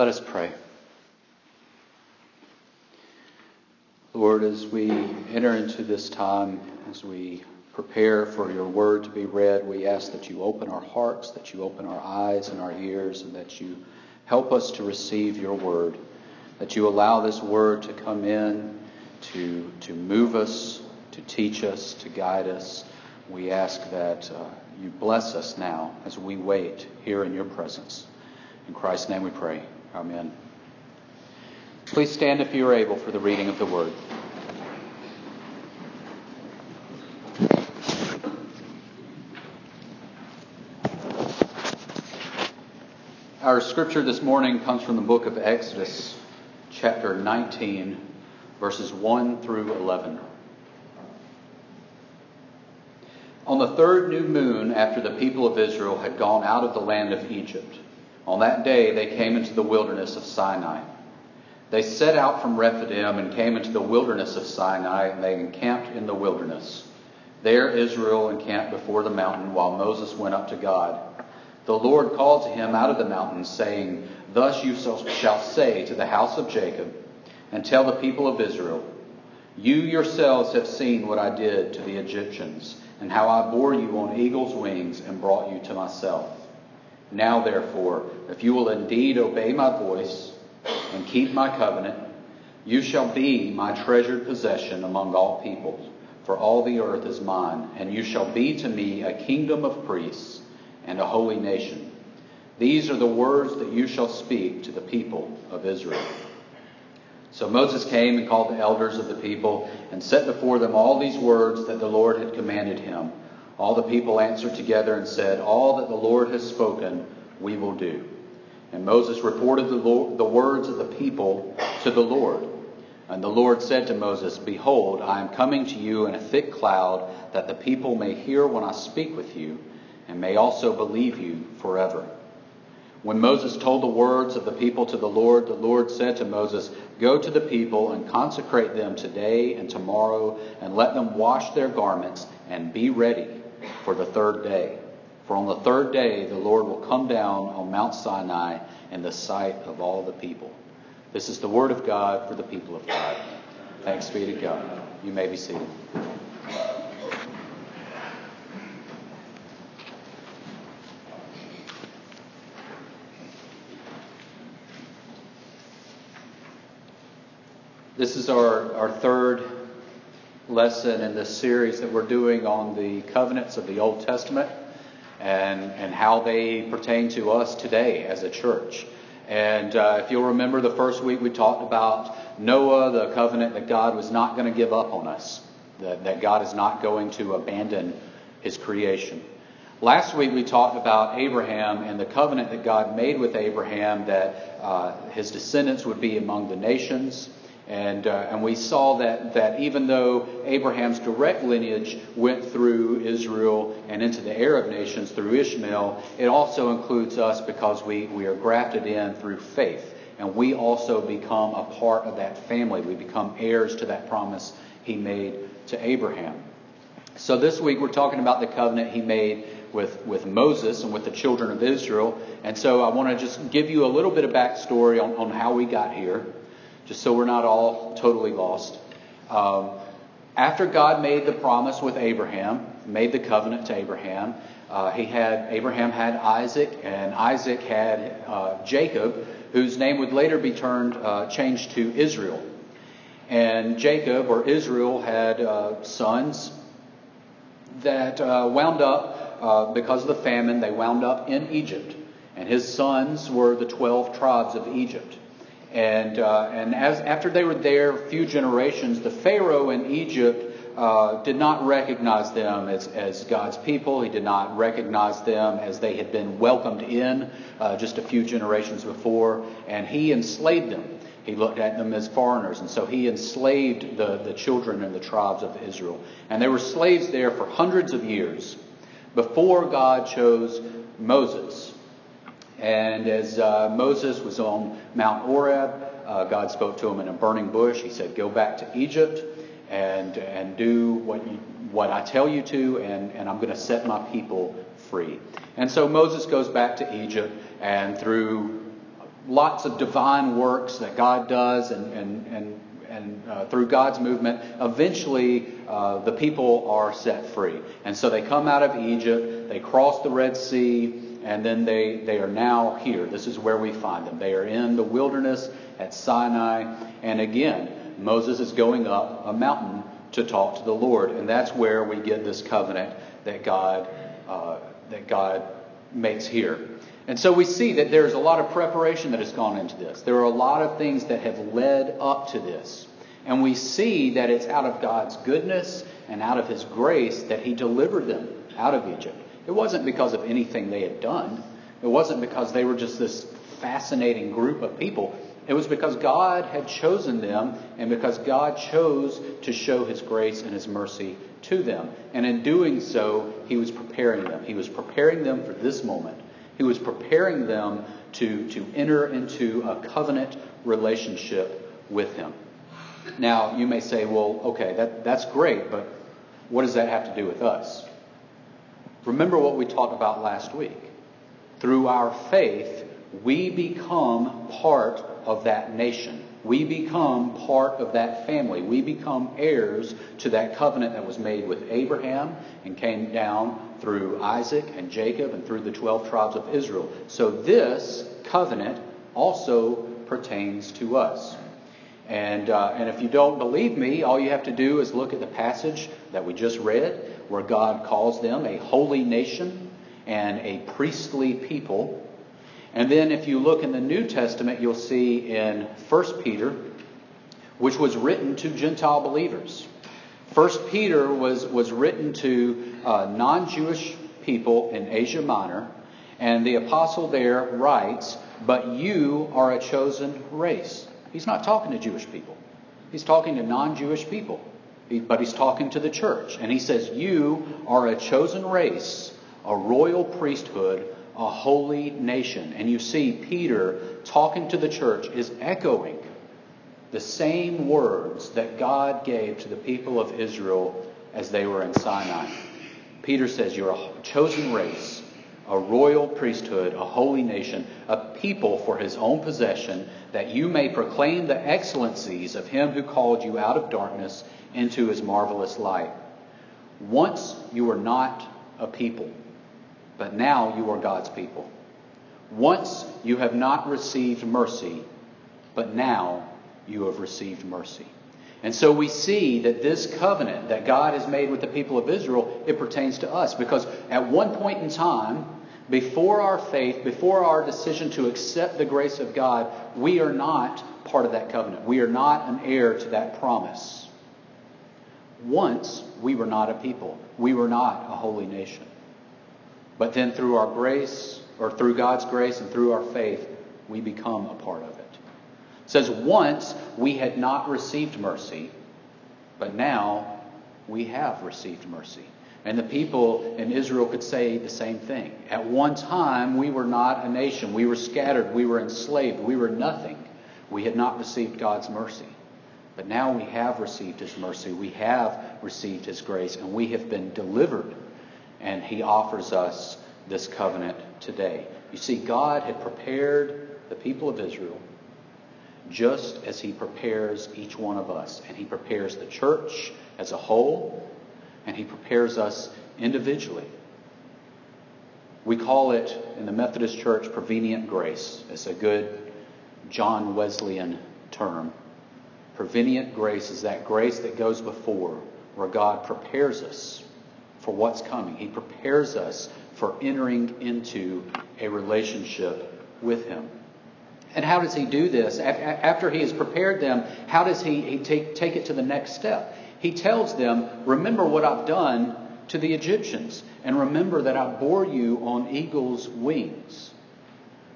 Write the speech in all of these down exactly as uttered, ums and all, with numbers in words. Let us pray. Lord, as we enter into this time, as we prepare for your word to be read, we ask that you open our hearts, that you open our eyes and our ears, and that you help us to receive your word, that you allow this word to come in, to, to move us, to teach us, to guide us. We ask that uh, you bless us now as we wait here in your presence. In Christ's name we pray. Amen. Please stand if you are able for the reading of the word. Our scripture this morning comes from the book of Exodus, chapter nineteen, verses one through eleven. On the third new moon after the people of Israel had gone out of the land of Egypt, on that day they came into the wilderness of Sinai. They set out from Rephidim and came into the wilderness of Sinai, and they encamped in the wilderness. There Israel encamped before the mountain while Moses went up to God. The Lord called to him out of the mountain, saying, "Thus you shall say to the house of Jacob, and tell the people of Israel, you yourselves have seen what I did to the Egyptians, and how I bore you on eagle's wings and brought you to myself. Now therefore, if you will indeed obey my voice and keep my covenant, you shall be my treasured possession among all peoples, for all the earth is mine, and you shall be to me a kingdom of priests and a holy nation. These are the words that you shall speak to the people of Israel." So Moses came and called the elders of the people and set before them all these words that the Lord had commanded him. All the people answered together and said, "All that the Lord has spoken, we will do." And Moses reported the, Lord, the words of the people to the Lord. And the Lord said to Moses, "Behold, I am coming to you in a thick cloud, that the people may hear when I speak with you, and may also believe you forever." When Moses told the words of the people to the Lord, the Lord said to Moses, "Go to the people and consecrate them today and tomorrow, and let them wash their garments and be ready for the third day. For on the third day the Lord will come down on Mount Sinai in the sight of all the people." This is the word of God for the people of God. Thanks be to God. You may be seated. This is our, our third lesson in this series that we're doing on the covenants of the Old Testament. And, and how they pertain to us today as a church. And uh, if you'll remember, the first week we talked about Noah, the covenant that God was not going to give up on us, that, that God is not going to abandon his creation. Last week we talked about Abraham and the covenant that God made with Abraham that uh, his descendants would be among the nations. And uh, and we saw that, that even though Abraham's direct lineage went through Israel and into the Arab nations through Ishmael, it also includes us because we, we are grafted in through faith. And we also become a part of that family. We become heirs to that promise he made to Abraham. So this week we're talking about the covenant he made with, with Moses and with the children of Israel. And so I want to just give you a little bit of backstory on, on how we got here, just so we're not all totally lost. Um, after God made the promise with Abraham, made the covenant to Abraham, uh, he had Abraham had Isaac, and Isaac had uh, Jacob, whose name would later be turned uh, changed to Israel. And Jacob, or Israel, had uh, sons that uh, wound up, uh, because of the famine, they wound up in Egypt. And his sons were the twelve tribes of Egypt. And uh, and as after they were there a few generations, the Pharaoh in Egypt uh, did not recognize them as, as God's people. He did not recognize them as they had been welcomed in uh, just a few generations before. And he enslaved them. He looked at them as foreigners. And so he enslaved the, the children and the tribes of Israel. And they were slaves there for hundreds of years before God chose Moses. And as uh, Moses was on Mount Horeb, uh, God spoke to him in a burning bush. He said, "Go back to Egypt and and do what you, what I tell you to, and, and I'm going to set my people free." And so Moses goes back to Egypt, and through lots of divine works that God does and and and, and uh, through God's movement, eventually uh, the people are set free. And so they come out of Egypt, they cross the Red Sea, and then they, they are now here. This is where we find them. They are in the wilderness at Sinai. And again, Moses is going up a mountain to talk to the Lord. And that's where we get this covenant that God uh, that God makes here. And so we see that there's a lot of preparation that has gone into this. There are a lot of things that have led up to this. And we see that it's out of God's goodness and out of His grace that He delivered them out of Egypt. It wasn't because of anything they had done. It wasn't because they were just this fascinating group of people. It was because God had chosen them and because God chose to show His grace and His mercy to them. And in doing so, He was preparing them. He was preparing them for this moment. He was preparing them to, to enter into a covenant relationship with Him. Now, you may say, well, okay, that, that's great, but what does that have to do with us? Remember what we talked about last week. Through our faith, we become part of that nation. We become part of that family. We become heirs to that covenant that was made with Abraham and came down through Isaac and Jacob and through the twelve tribes of Israel. So this covenant also pertains to us. And, uh, and if you don't believe me, all you have to do is look at the passage that we just read where God calls them a holy nation and a priestly people. And then if you look in the New Testament, you'll see in First Peter, which was written to Gentile believers. First Peter was, was written to uh, non-Jewish people in Asia Minor. And the apostle there writes, "But you are a chosen race." He's not talking to Jewish people. He's talking to non-Jewish people. But he's talking to the church. And he says, "You are a chosen race, a royal priesthood, a holy nation." And you see Peter talking to the church is echoing the same words that God gave to the people of Israel as they were in Sinai. Peter says, "You're a chosen race, a royal priesthood, a holy nation, a people for His own possession, that you may proclaim the excellencies of Him who called you out of darkness into His marvelous light." Once you were not a people, but now you are God's people. Once you have not received mercy, but now you have received mercy. And so we see that this covenant that God has made with the people of Israel, it pertains to us. Because at one point in time, before our faith, before our decision to accept the grace of God, we are not part of that covenant. We are not an heir to that promise. Once we were not a people. We were not a holy nation. But then through our grace, or through God's grace and through our faith, we become a part of it. It says, once we had not received mercy, but now we have received mercy. And the people in Israel could say the same thing. At one time, we were not a nation. We were scattered. We were enslaved. We were nothing. We had not received God's mercy. But now we have received His mercy. We have received His grace. And we have been delivered. And He offers us this covenant today. You see, God had prepared the people of Israel just as He prepares each one of us. And He prepares the church as a whole, and He prepares us individually. We call it, in the Methodist Church, prevenient grace. It's a good John Wesleyan term. Prevenient grace is that grace that goes before, where God prepares us for what's coming. He prepares us for entering into a relationship with Him. And how does He do this? After He has prepared them, how does He, he take, take it to the next step? He tells them, "Remember what I've done to the Egyptians, and remember that I bore you on eagle's wings."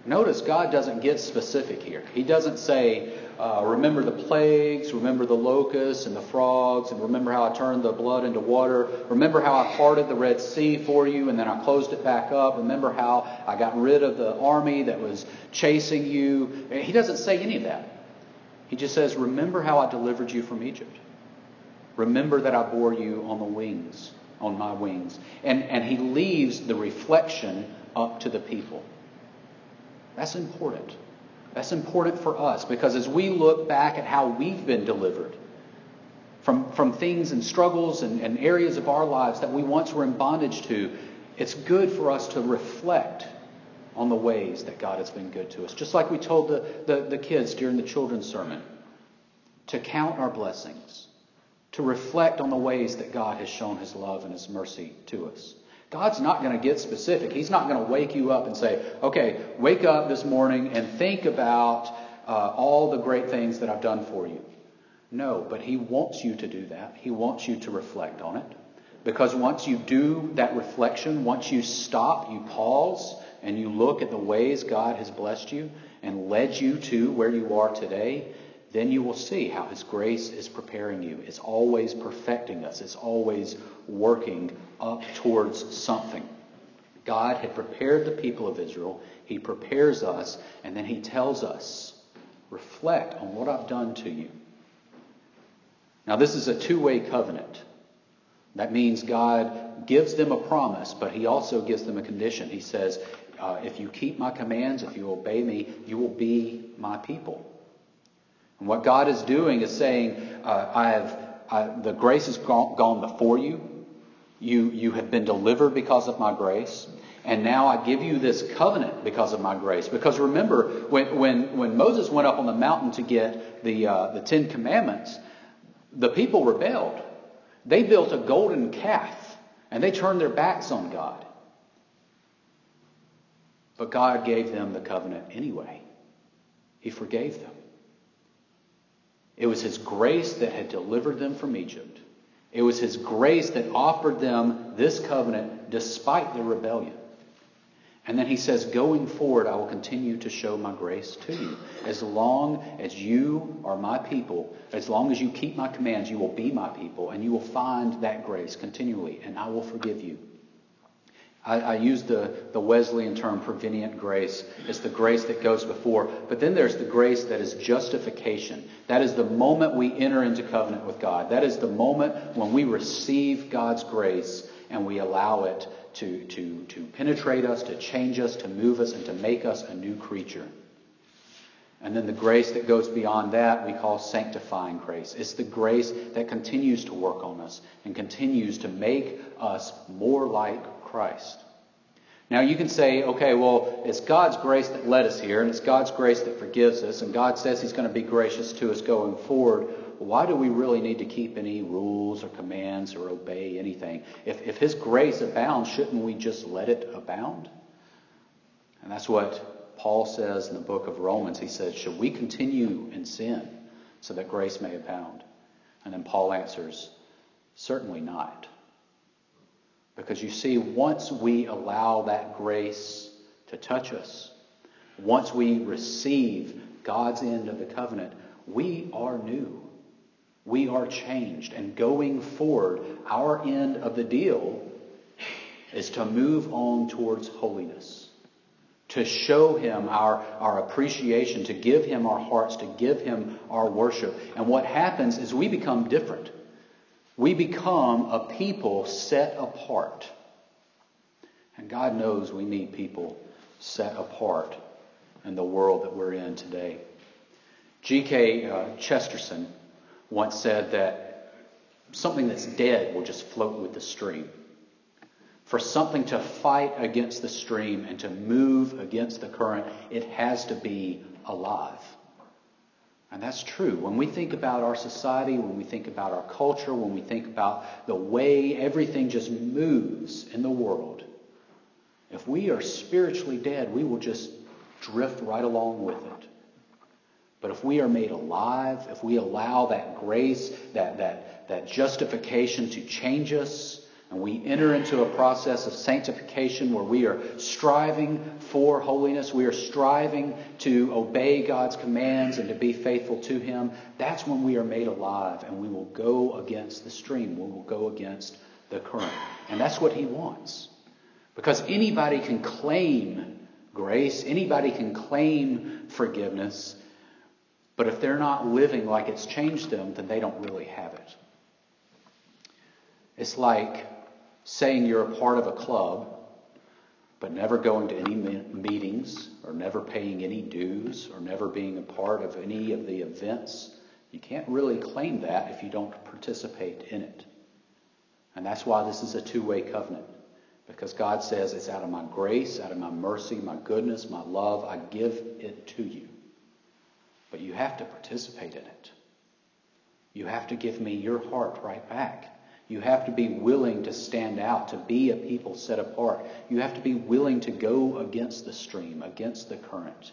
Notice God doesn't get specific here. He doesn't say, uh, remember the plagues, remember the locusts and the frogs, and remember how I turned the blood into water. Remember how I parted the Red Sea for you, and then I closed it back up. Remember how I got rid of the army that was chasing you. He doesn't say any of that. He just says, remember how I delivered you from Egypt. Remember that I bore you on the wings, on my wings. And, and he leaves the reflection up to the people. That's important. That's important for us, because as we look back at how we've been delivered from, from things and struggles and, and areas of our lives that we once were in bondage to, it's good for us to reflect on the ways that God has been good to us. Just like we told the, the, the kids during the children's sermon, to count our blessings, to reflect on the ways that God has shown his love and his mercy to us. God's not going to get specific. He's not going to wake you up and say, okay, wake up this morning and think about uh, all the great things that I've done for you. No, but he wants you to do that. He wants you to reflect on it. Because once you do that reflection, once you stop, you pause, and you look at the ways God has blessed you and led you to where you are today, then you will see how his grace is preparing you. It's always perfecting us. It's always working up towards something. God had prepared the people of Israel. He prepares us, and then he tells us, reflect on what I've done to you. Now, this is a two-way covenant. That means God gives them a promise, but he also gives them a condition. He says, uh, if you keep my commands, if you obey me, you will be my people. And what God is doing is saying, uh, I have I, the grace has gone, gone before you. you. You have been delivered because of my grace. And now I give you this covenant because of my grace. Because remember, when when, when Moses went up on the mountain to get the uh, the Ten Commandments, the people rebelled. They built a golden calf, and they turned their backs on God. But God gave them the covenant anyway. He forgave them. It was his grace that had delivered them from Egypt. It was his grace that offered them this covenant despite the rebellion. And then he says, going forward, I will continue to show my grace to you. As long as you are my people, as long as you keep my commands, you will be my people, and you will find that grace continually, and I will forgive you. I, I use the, the Wesleyan term, prevenient grace. It's the grace that goes before. But then there's the grace that is justification. That is the moment we enter into covenant with God. That is the moment when we receive God's grace and we allow it To, to, to penetrate us, to change us, to move us, and to make us a new creature. And then the grace that goes beyond that we call sanctifying grace. It's the grace that continues to work on us and continues to make us more like Christ. Now you can say, okay, well, it's God's grace that led us here, and it's God's grace that forgives us, and God says he's going to be gracious to us going forward. Why do we really need to keep any rules or commands or obey anything? If, if his grace abounds, shouldn't we just let it abound? And that's what Paul says in the book of Romans. He says, should we continue in sin so that grace may abound? And then Paul answers, certainly not. Because you see, once we allow that grace to touch us, once we receive God's end of the covenant, we are new. We are changed. And going forward, our end of the deal is to move on towards holiness, to show him our, our appreciation, to give him our hearts, to give him our worship. And what happens is we become different. We become a people set apart. And God knows we need people set apart in the world that we're in today. G K Chesterton once said that something that's dead will just float with the stream. For something to fight against the stream and to move against the current, it has to be alive. And that's true. When we think about our society, when we think about our culture, when we think about the way everything just moves in the world, if we are spiritually dead, we will just drift right along with it. But if we are made alive, if we allow that grace, that, that, that justification to change us, and we enter into a process of sanctification where we are striving for holiness. We are striving to obey God's commands and to be faithful to him. That's when we are made alive, and we will go against the stream. We will go against the current. And that's what he wants. Because anybody can claim grace. Anybody can claim forgiveness. But if they're not living like it's changed them, then they don't really have it. It's like saying you're a part of a club, but never going to any meetings, or never paying any dues or never being a part of any of the events, you can't really claim that if you don't participate in it. And that's why this is a two-way covenant. Because God says, it's out of my grace, out of my mercy, my goodness, my love, I give it to you. But you have to participate in it. You have to give me your heart right back. You have to be willing to stand out, to be a people set apart. You have to be willing to go against the stream, against the current,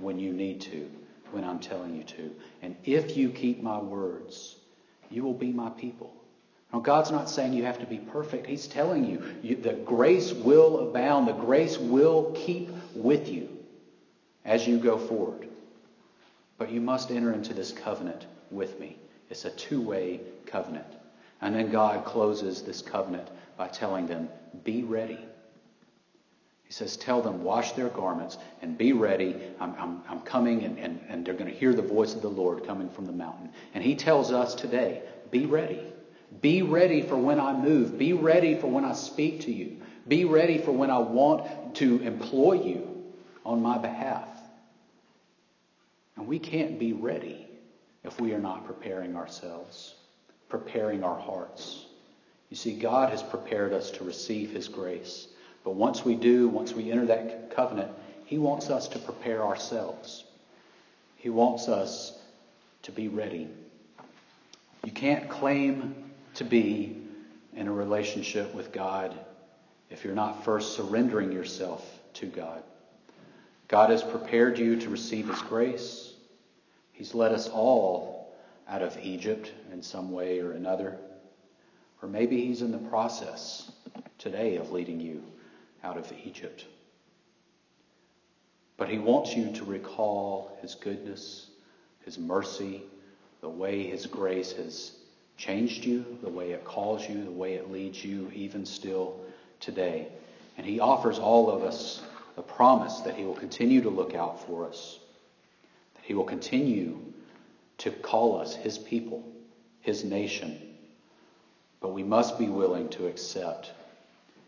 when you need to, when I'm telling you to. And if you keep my words, you will be my people. Now, God's not saying you have to be perfect. He's telling you, you the grace will abound. The grace will keep with you as you go forward. But you must enter into this covenant with me. It's a two-way covenant. And then God closes this covenant by telling them, be ready. He says, tell them, wash their garments and be ready. I'm, I'm, I'm coming, and, and, and they're going to hear the voice of the Lord coming from the mountain. And he tells us today, be ready. Be ready for when I move. Be ready for when I speak to you. Be ready for when I want to employ you on my behalf. And we can't be ready if we are not preparing ourselves, preparing our hearts. You see, God has prepared us to receive his grace. But once we do, once we enter that covenant, he wants us to prepare ourselves. He wants us to be ready. You can't claim to be in a relationship with God if you're not first surrendering yourself to God. God has prepared you to receive his grace. He's led us all out of Egypt in some way or another. Or maybe he's in the process today of leading you out of Egypt. But he wants you to recall his goodness, his mercy, the way his grace has changed you, the way it calls you, the way it leads you even still today. And he offers all of us the promise that he will continue to look out for us, that he will continue to call us his people, his nation. But we must be willing to accept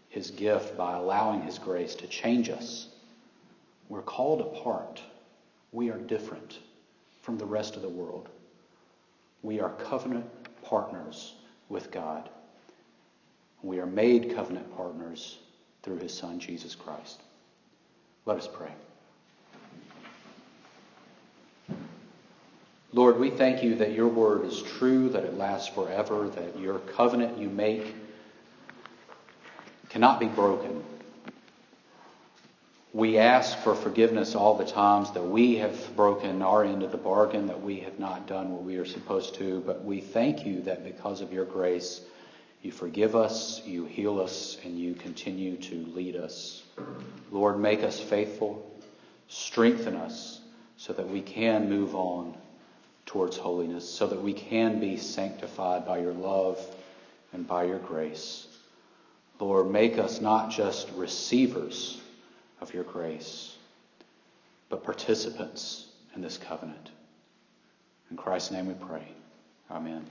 his gift by allowing his grace to change us. We're called apart. We are different from the rest of the world. We are covenant partners with God. We are made covenant partners through his Son, Jesus Christ. Let us pray. Lord, we thank you that your word is true, that it lasts forever, that your covenant you make cannot be broken. We ask for forgiveness all the times that we have broken our end of the bargain, that we have not done what we are supposed to, but we thank you that because of your grace, you forgive us, you heal us, and you continue to lead us. Lord, make us faithful, strengthen us so that we can move on towards holiness, so that we can be sanctified by your love and by your grace. Lord, make us not just receivers of your grace, but participants in this covenant. In Christ's name we pray. Amen.